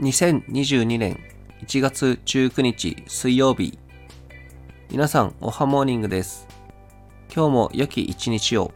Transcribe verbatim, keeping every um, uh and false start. にせんにじゅうにねんいちがつじゅうくにち水曜日、皆さんおはモーニングです。今日も良き一日を。